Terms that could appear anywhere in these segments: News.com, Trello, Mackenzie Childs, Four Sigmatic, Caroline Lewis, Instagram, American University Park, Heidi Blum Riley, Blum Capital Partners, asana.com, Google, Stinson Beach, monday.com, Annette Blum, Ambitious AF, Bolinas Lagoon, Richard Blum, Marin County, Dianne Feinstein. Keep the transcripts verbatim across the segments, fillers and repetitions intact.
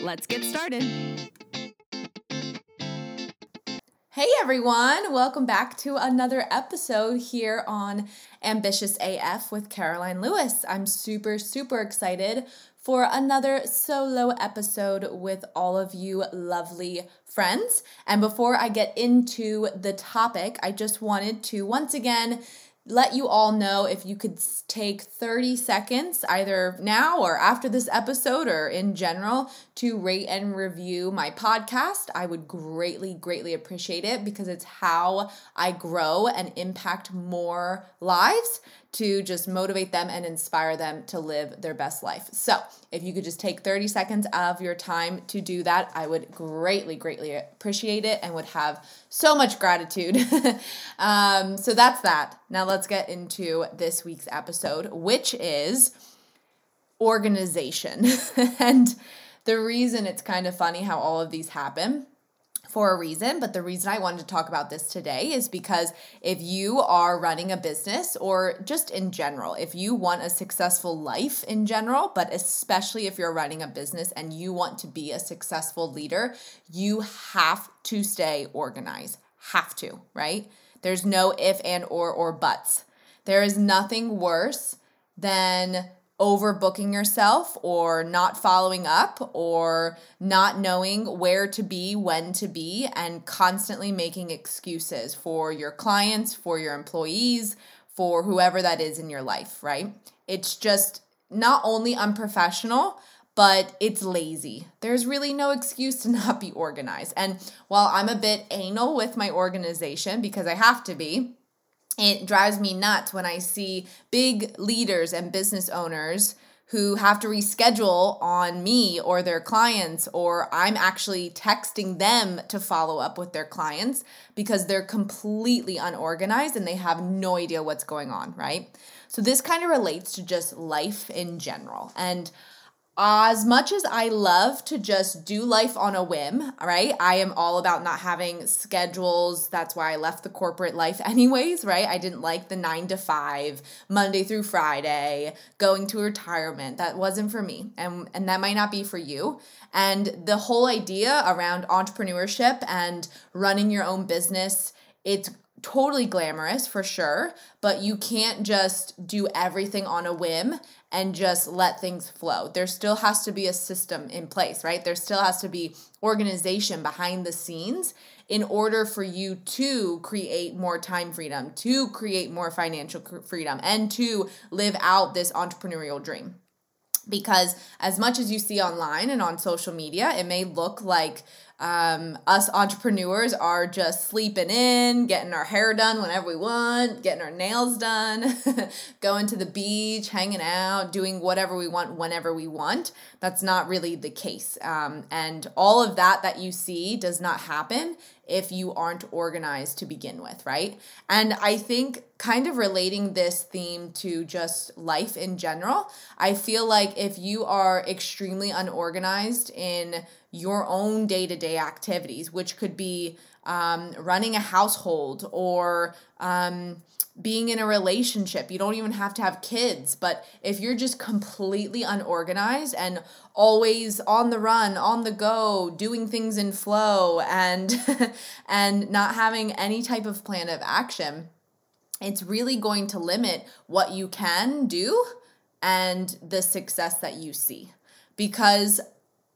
let's get started. Hey everyone, welcome back to another episode here on Ambitious A F with Caroline Lewis. I'm super, super excited for another solo episode with all of you lovely friends. And before I get into the topic, I just wanted to once again let you all know if you could take thirty seconds, either now or after this episode or in general, to rate and review my podcast. I would greatly, greatly appreciate it because it's how I grow and impact more lives to just motivate them and inspire them to live their best life. So if you could just take thirty seconds of your time to do that, I would greatly, greatly appreciate it and would have so much gratitude. um, so that's that. Now let's get into this week's episode, which is organization. And the reason it's kind of funny how all of these happen for a reason, but the reason I wanted to talk about this today is because if you are running a business or just in general, if you want a successful life in general, but especially if you're running a business and you want to be a successful leader, you have to stay organized. Have to, right? There's no if, and, or, or buts. There is nothing worse than overbooking yourself or not following up or not knowing where to be, when to be, and constantly making excuses for your clients, for your employees, for whoever that is in your life, right? It's just not only unprofessional, but it's lazy. There's really no excuse to not be organized. And while I'm a bit anal with my organization because I have to be, it drives me nuts when I see big leaders and business owners who have to reschedule on me or their clients, or I'm actually texting them to follow up with their clients because they're completely unorganized and they have no idea what's going on, right? So this kind of relates to just life in general. And as much as I love to just do life on a whim, right? I am all about not having schedules. That's why I left the corporate life anyways, right? I didn't like the nine to five, Monday through Friday, going to retirement. That wasn't for me. And, and that might not be for you. And the whole idea around entrepreneurship and running your own business, it's totally glamorous for sure, but you can't just do everything on a whim and just let things flow. There still has to be a system in place, right? There still has to be organization behind the scenes in order for you to create more time freedom, to create more financial freedom, and to live out this entrepreneurial dream. Because as much as you see online and on social media, it may look like um, us entrepreneurs are just sleeping in, getting our hair done whenever we want, getting our nails done, going to the beach, hanging out, doing whatever we want whenever we want. That's not really the case. Um, and all of that that you see does not happen if you aren't organized to begin with, right? And I think kind of relating this theme to just life in general, I feel like if you are extremely unorganized in your own day-to-day activities, which could be um, running a household or um, being in a relationship, you don't even have to have kids, but if you're just completely unorganized and always on the run, on the go, doing things in flow and and not having any type of plan of action, it's really going to limit what you can do and the success that you see. Because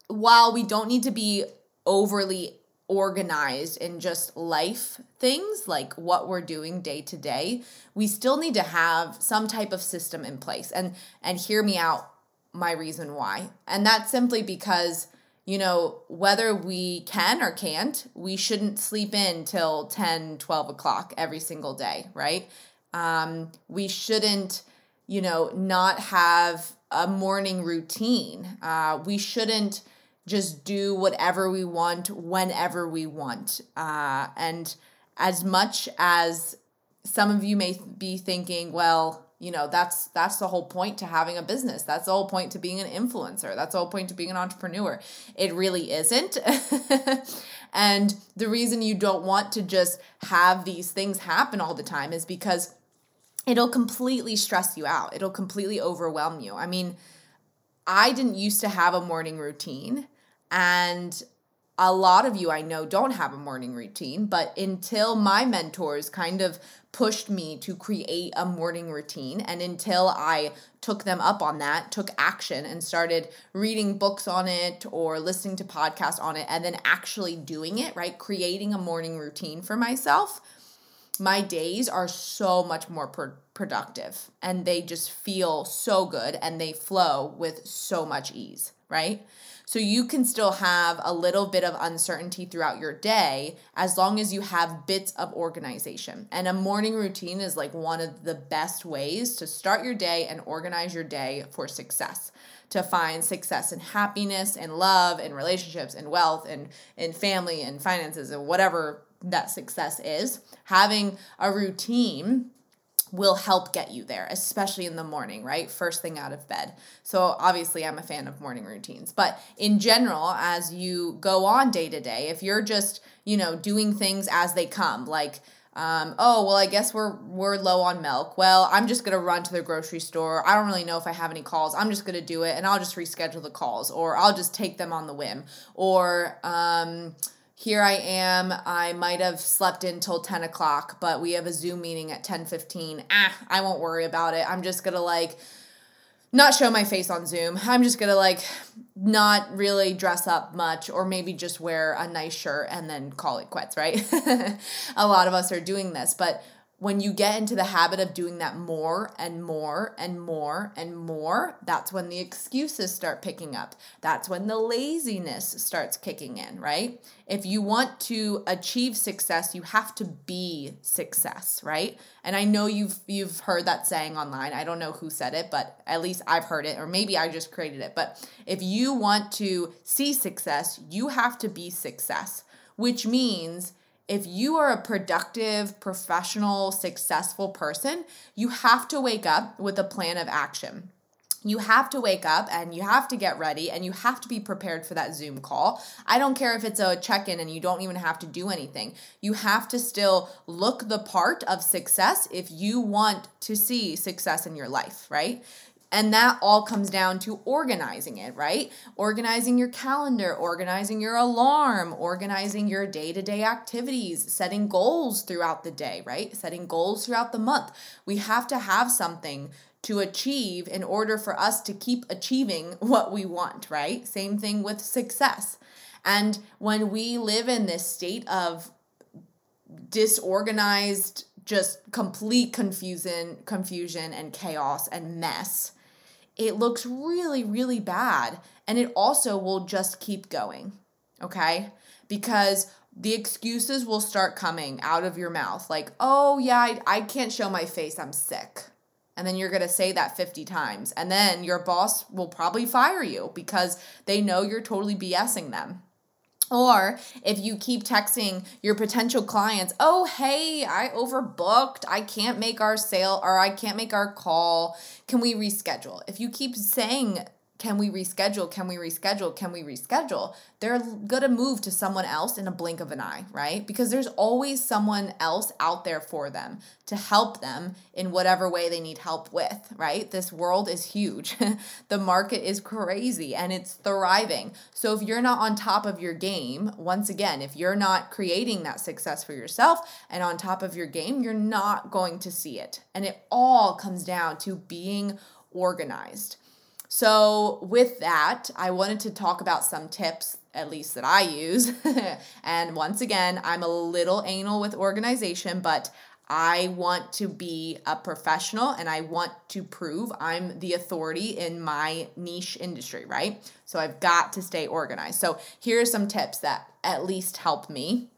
while we don't need to be overly organized in just life things, like what we're doing day to day, we still need to have some type of system in place. And and hear me out, my reason why. And that's simply because you know, whether we can or can't, we shouldn't sleep in till ten, twelve o'clock every single day, right? Um, we shouldn't, you know, not have a morning routine. Uh, we shouldn't just do whatever we want, whenever we want. Uh, and as much as some of you may be thinking, well, you know, that's that's the whole point to having a business. That's the whole point to being an influencer. That's the whole point to being an entrepreneur. It really isn't. And the reason you don't want to just have these things happen all the time is because it'll completely stress you out. It'll completely overwhelm you. I mean, I didn't used to have a morning routine, and a lot of you I know don't have a morning routine, but until my mentors kind of pushed me to create a morning routine, and until I took them up on that, took action and started reading books on it or listening to podcasts on it, and then actually doing it, right? Creating a morning routine for myself, my days are so much more pro- productive, and they just feel so good, and they flow with so much ease, right? So you can still have a little bit of uncertainty throughout your day as long as you have bits of organization. And a morning routine is like one of the best ways to start your day and organize your day for success, to find success and happiness and love and relationships and wealth and in family and finances and whatever that success is. Having a routine will help get you there, especially in the morning, right? First thing out of bed. So obviously I'm a fan of morning routines, but in general, as you go on day to day, if you're just, you know, doing things as they come, like, um, oh, well, I guess we're, we're low on milk. Well, I'm just going to run to the grocery store. I don't really know if I have any calls. I'm just going to do it, and I'll just reschedule the calls, or I'll just take them on the whim, or, um, here I am, I might have slept in till ten o'clock, but we have a Zoom meeting at ten fifteen. Ah, I won't worry about it. I'm just gonna like not show my face on Zoom. I'm just gonna like not really dress up much, or maybe just wear a nice shirt and then call it quits, right? A lot of us are doing this, but when you get into the habit of doing that more and more and more and more, that's when the excuses start picking up. That's when the laziness starts kicking in, right? If you want to achieve success, you have to be success, right? And I know you've you've heard that saying online. I don't know who said it, but at least I've heard it, or maybe I just created it. But if you want to see success, you have to be success, which means if you are a productive, professional, successful person, you have to wake up with a plan of action. You have to wake up and you have to get ready and you have to be prepared for that Zoom call. I don't care if it's a check-in and you don't even have to do anything. You have to still look the part of success if you want to see success in your life, right? And that all comes down to organizing it, right? Organizing your calendar, organizing your alarm, organizing your day-to-day activities, setting goals throughout the day, right? Setting goals throughout the month. We have to have something to achieve in order for us to keep achieving what we want, right? Same thing with success. And when we live in this state of disorganized, just complete confusion, confusion and chaos and mess, it looks really, really bad. And it also will just keep going, okay? Because the excuses will start coming out of your mouth. Like, oh yeah, I, I can't show my face, I'm sick. And then you're going to say that fifty times. And then your boss will probably fire you because they know you're totally BSing them. Or if you keep texting your potential clients, oh, hey, I overbooked. I can't make our sale, or I can't make our call. Can we reschedule? If you keep saying, can we reschedule? Can we reschedule? Can we reschedule? They're going to move to someone else in a blink of an eye, right? Because there's always someone else out there for them to help them in whatever way they need help with, right? This world is huge. The market is crazy and it's thriving. So if you're not on top of your game, once again, if you're not creating that success for yourself and on top of your game, you're not going to see it. And it all comes down to being organized. So with that, I wanted to talk about some tips, at least that I use. And once again, I'm a little anal with organization, but I want to be a professional and I want to prove I'm the authority in my niche industry, right? So I've got to stay organized. So here are some tips that at least help me,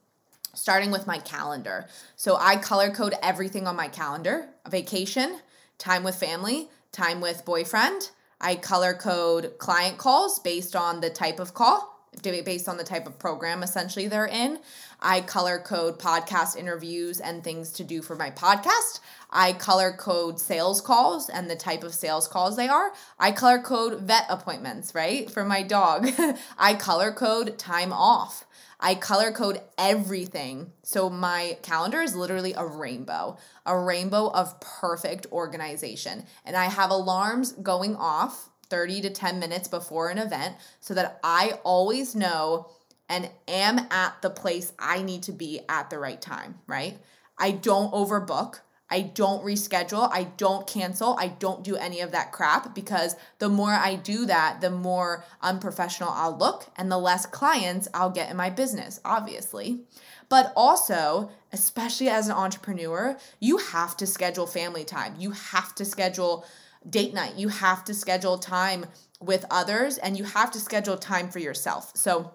starting with my calendar. So I color code everything on my calendar: vacation, time with family, time with boyfriend. I color code client calls based on the type of call, based on the type of program essentially they're in. I color code podcast interviews and things to do for my podcast. I color code sales calls and the type of sales calls they are. I color code vet appointments, right? For my dog. I color code time off. I color code everything. So my calendar is literally a rainbow, a rainbow of perfect organization. And I have alarms going off thirty to ten minutes before an event so that I always know and am at the place I need to be at the right time, right? I don't overbook. I don't reschedule. I don't cancel. I don't do any of that crap, because the more I do that, the more unprofessional I'll look and the less clients I'll get in my business, obviously. But also, especially as an entrepreneur, you have to schedule family time. You have to schedule date night. You have to schedule time with others, and you have to schedule time for yourself. So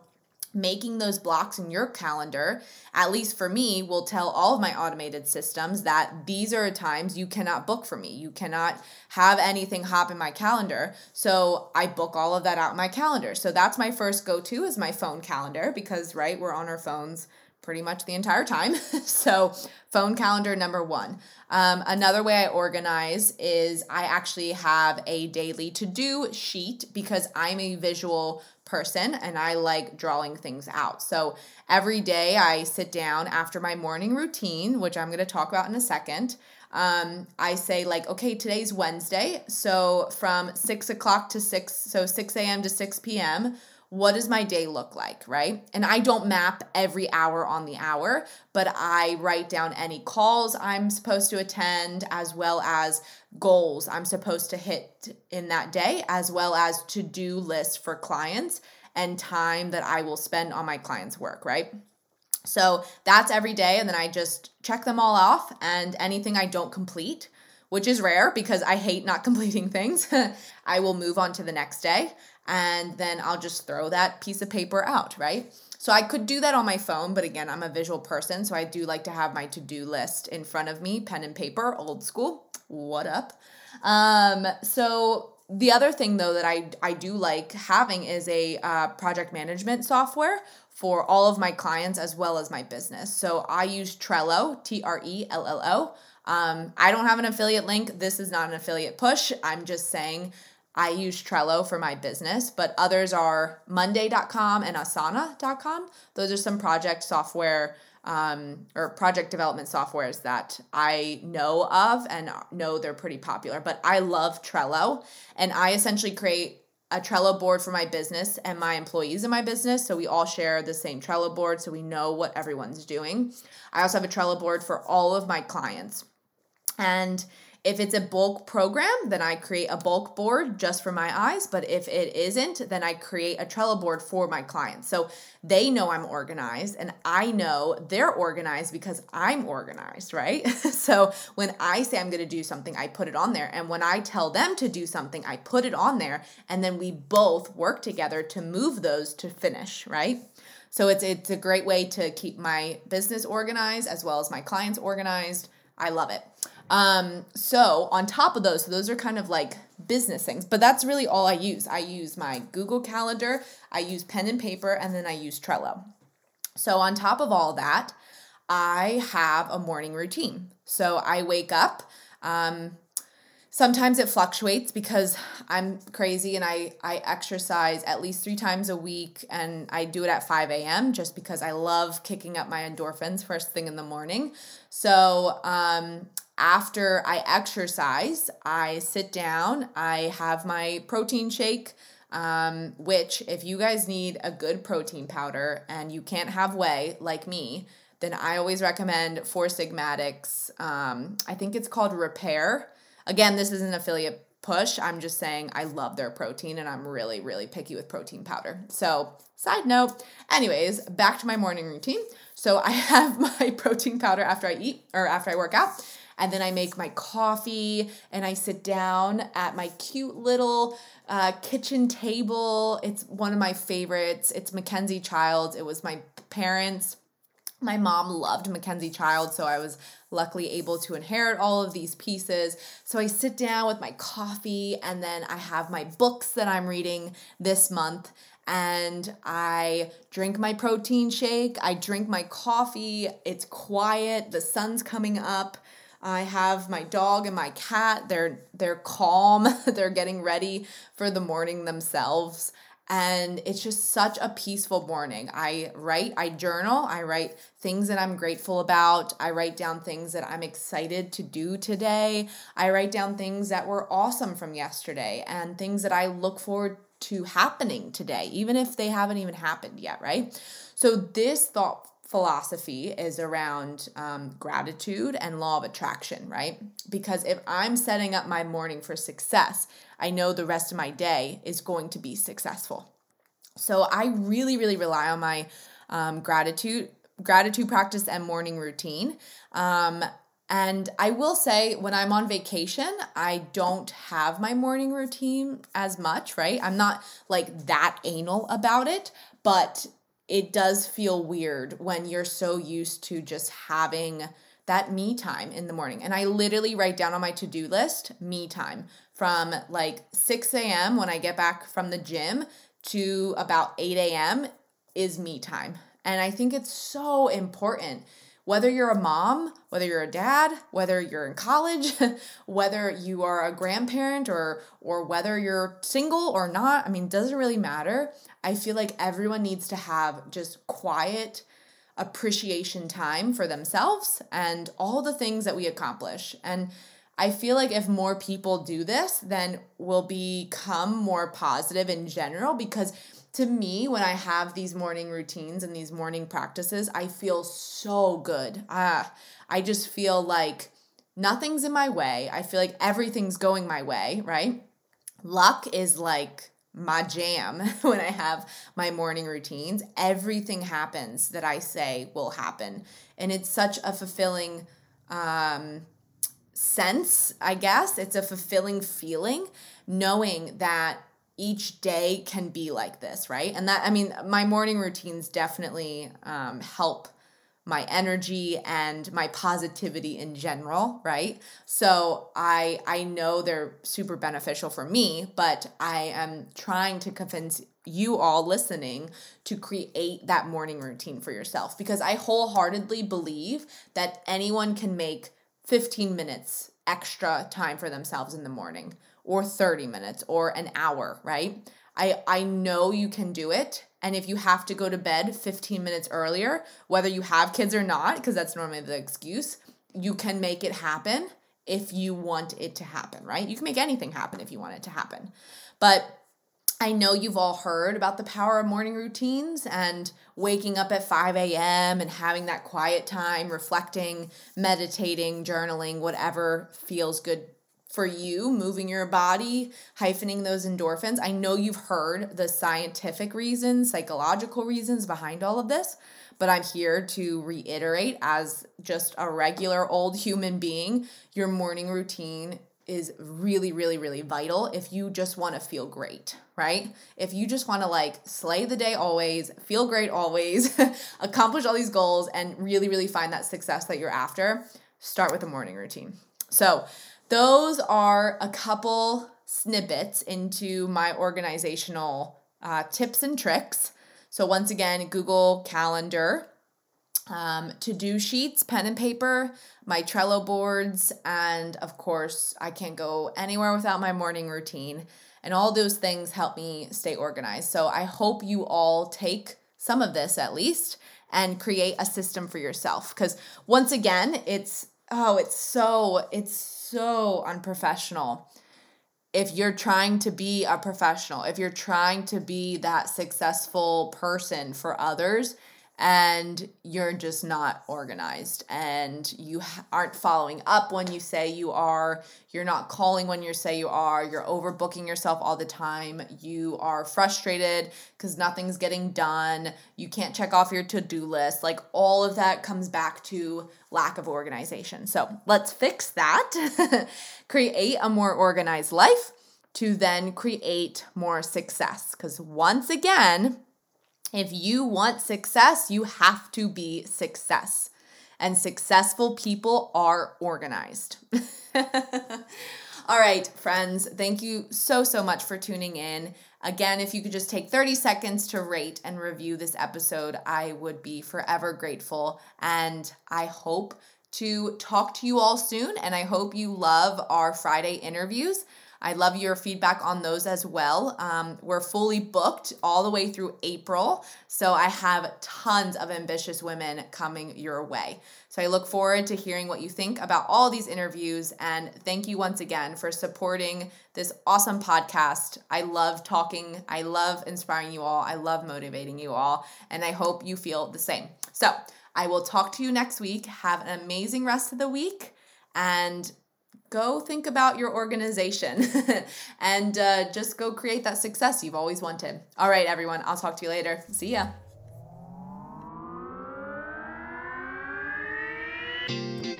making those blocks in your calendar, at least for me, will tell all of my automated systems that these are times you cannot book for me. You cannot have anything hop in my calendar. So I book all of that out in my calendar. So that's my first go-to, is my phone calendar, because, right, we're on our phones pretty much the entire time. So phone calendar, number one. Um, another way I organize is I actually have a daily to-do sheet, because I'm a visual person and I like drawing things out. So every day I sit down after my morning routine, which I'm going to talk about in a second. Um, I say like, okay, today's Wednesday. So from six o'clock to six, so six a.m. to six p.m., what does my day look like, right? And I don't map every hour on the hour, but I write down any calls I'm supposed to attend, as well as goals I'm supposed to hit in that day, as well as to-do lists for clients and time that I will spend on my clients' work, right? So that's every day. And then I just check them all off, and anything I don't complete, which is rare because I hate not completing things, I will move on to the next day. And then I'll just throw that piece of paper out, right? So I could do that on my phone, but again, I'm a visual person, so I do like to have my to-do list in front of me, pen and paper, old school, what up? Um, so the other thing though that I, I do like having is a uh, project management software for all of my clients as well as my business. So I use Trello, T R E L L O. Um, I don't have an affiliate link. This is not an affiliate push. I'm just saying I use Trello for my business, but others are monday dot com and asana dot com. Those are some project software um, or project development softwares that I know of and know they're pretty popular, but I love Trello, and I essentially create a Trello board for my business and my employees in my business. So we all share the same Trello board, so we know what everyone's doing. I also have a Trello board for all of my clients. And if it's a bulk program, then I create a bulk board just for my eyes. But if it isn't, then I create a Trello board for my clients. So they know I'm organized, and I know they're organized because I'm organized, right? So when I say I'm going to do something, I put it on there. And when I tell them to do something, I put it on there. And then we both work together to move those to finish, right? So it's it's a great way to keep my business organized as well as my clients organized. I love it. Um, so on top of those, so those are kind of like business things, but that's really all I use. I use my Google Calendar, I use pen and paper, and then I use Trello. So on top of all that, I have a morning routine. So I wake up, um, sometimes it fluctuates because I'm crazy and I, I exercise at least three times a week, and I do it at five a.m. just because I love kicking up my endorphins first thing in the morning. So, um, after I exercise, I sit down, I have my protein shake, um, which if you guys need a good protein powder and you can't have whey like me, then I always recommend Four Sigmatic's, um, I think it's called Repair. Again, this is an affiliate push. I'm just saying I love their protein and I'm really, really picky with protein powder. So side note, anyways, back to my morning routine. So I have my protein powder after I eat or after I work out. And then I make my coffee and I sit down at my cute little uh, kitchen table. It's one of my favorites. It's Mackenzie Childs. It was my parents'. My mom loved Mackenzie Childs, so I was luckily able to inherit all of these pieces. So I sit down with my coffee and then I have my books that I'm reading this month. And I drink my protein shake. I drink my coffee. It's quiet. The sun's coming up. I have my dog and my cat. They're they're calm. They're getting ready for the morning themselves. And it's just such a peaceful morning. I write, I journal, I write things that I'm grateful about. I write down things that I'm excited to do today. I write down things that were awesome from yesterday and things that I look forward to happening today, even if they haven't even happened yet, right? So this thought philosophy is around um, gratitude and law of attraction, right? Because if I'm setting up my morning for success, I know the rest of my day is going to be successful. So I really, really rely on my um, gratitude, gratitude practice and morning routine. Um, and I will say when I'm on vacation, I don't have my morning routine as much, right? I'm not like that anal about it, but it does feel weird when you're so used to just having that me time in the morning. And I literally write down on my to-do list, me time, from like six a.m. when I get back from the gym to about eight a.m. is me time. And I think it's so important, whether you're a mom, whether you're a dad, whether you're in college, whether you are a grandparent or or whether you're single or not. I mean, it doesn't really matter. I feel like everyone needs to have just quiet appreciation time for themselves and all the things that we accomplish. And I feel like if more people do this, then we'll become more positive in general, because to me, when I have these morning routines and these morning practices, I feel so good. Ah, I just feel like nothing's in my way. I feel like everything's going my way, right? Luck is like my jam when I have my morning routines. Everything happens that I say will happen. And it's such a fulfilling um, sense, I guess. It's a fulfilling feeling knowing that each day can be like this, right? And that, I mean, my morning routines definitely um, help my energy and my positivity in general, right? So I I know they're super beneficial for me, but I am trying to convince you all listening to create that morning routine for yourself, because I wholeheartedly believe that anyone can make fifteen minutes extra time for themselves in the morning, or thirty minutes, or an hour, right? I, I know you can do it. And if you have to go to bed fifteen minutes earlier, whether you have kids or not, because that's normally the excuse, you can make it happen if you want it to happen, right? You can make anything happen if you want it to happen. But I know you've all heard about the power of morning routines and waking up at five a.m. and having that quiet time, reflecting, meditating, journaling, whatever feels good for you, moving your body, hyphening those endorphins. I know you've heard the scientific reasons, psychological reasons behind all of this, but I'm here to reiterate, as just a regular old human being, your morning routine is really, really, really vital if you just want to feel great, right? If you just want to like slay the day always, feel great always, accomplish all these goals, and really, really find that success that you're after, start with a morning routine. So those are a couple snippets into my organizational uh, tips and tricks. So once again, Google Calendar, um, to-do sheets, pen and paper, my Trello boards, and of course, I can't go anywhere without my morning routine. And all those things help me stay organized. So I hope you all take some of this at least and create a system for yourself. Because once again, it's, oh, it's so, it's so unprofessional. If you're trying to be a professional, if you're trying to be that successful person for others and you're just not organized, and you aren't following up when you say you are, you're not calling when you say you are, you're overbooking yourself all the time, you are frustrated because nothing's getting done, you can't check off your to-do list, like all of that comes back to lack of organization. So let's fix that, create a more organized life to then create more success, because once again, if you want success, you have to be success. And successful people are organized. All right, friends, thank you so, so much for tuning in. Again, if you could just take thirty seconds to rate and review this episode, I would be forever grateful. And I hope to talk to you all soon. And I hope you love our Friday interviews. I love your feedback on those as well. Um, we're fully booked all the way through April, so I have tons of ambitious women coming your way. So I look forward to hearing what you think about all these interviews, and thank you once again for supporting this awesome podcast. I love talking. I love inspiring you all. I love motivating you all, and I hope you feel the same. So I will talk to you next week. Have an amazing rest of the week, and go think about your organization and uh, just go create that success you've always wanted. All right, everyone. I'll talk to you later. See ya.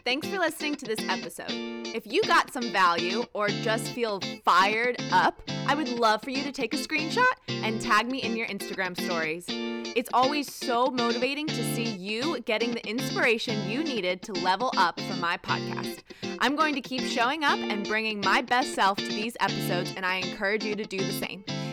Thanks for listening to this episode. If you got some value or just feel fired up, I would love for you to take a screenshot and tag me in your Instagram stories. It's always so motivating to see you getting the inspiration you needed to level up for my podcast. I'm going to keep showing up and bringing my best self to these episodes, and I encourage you to do the same.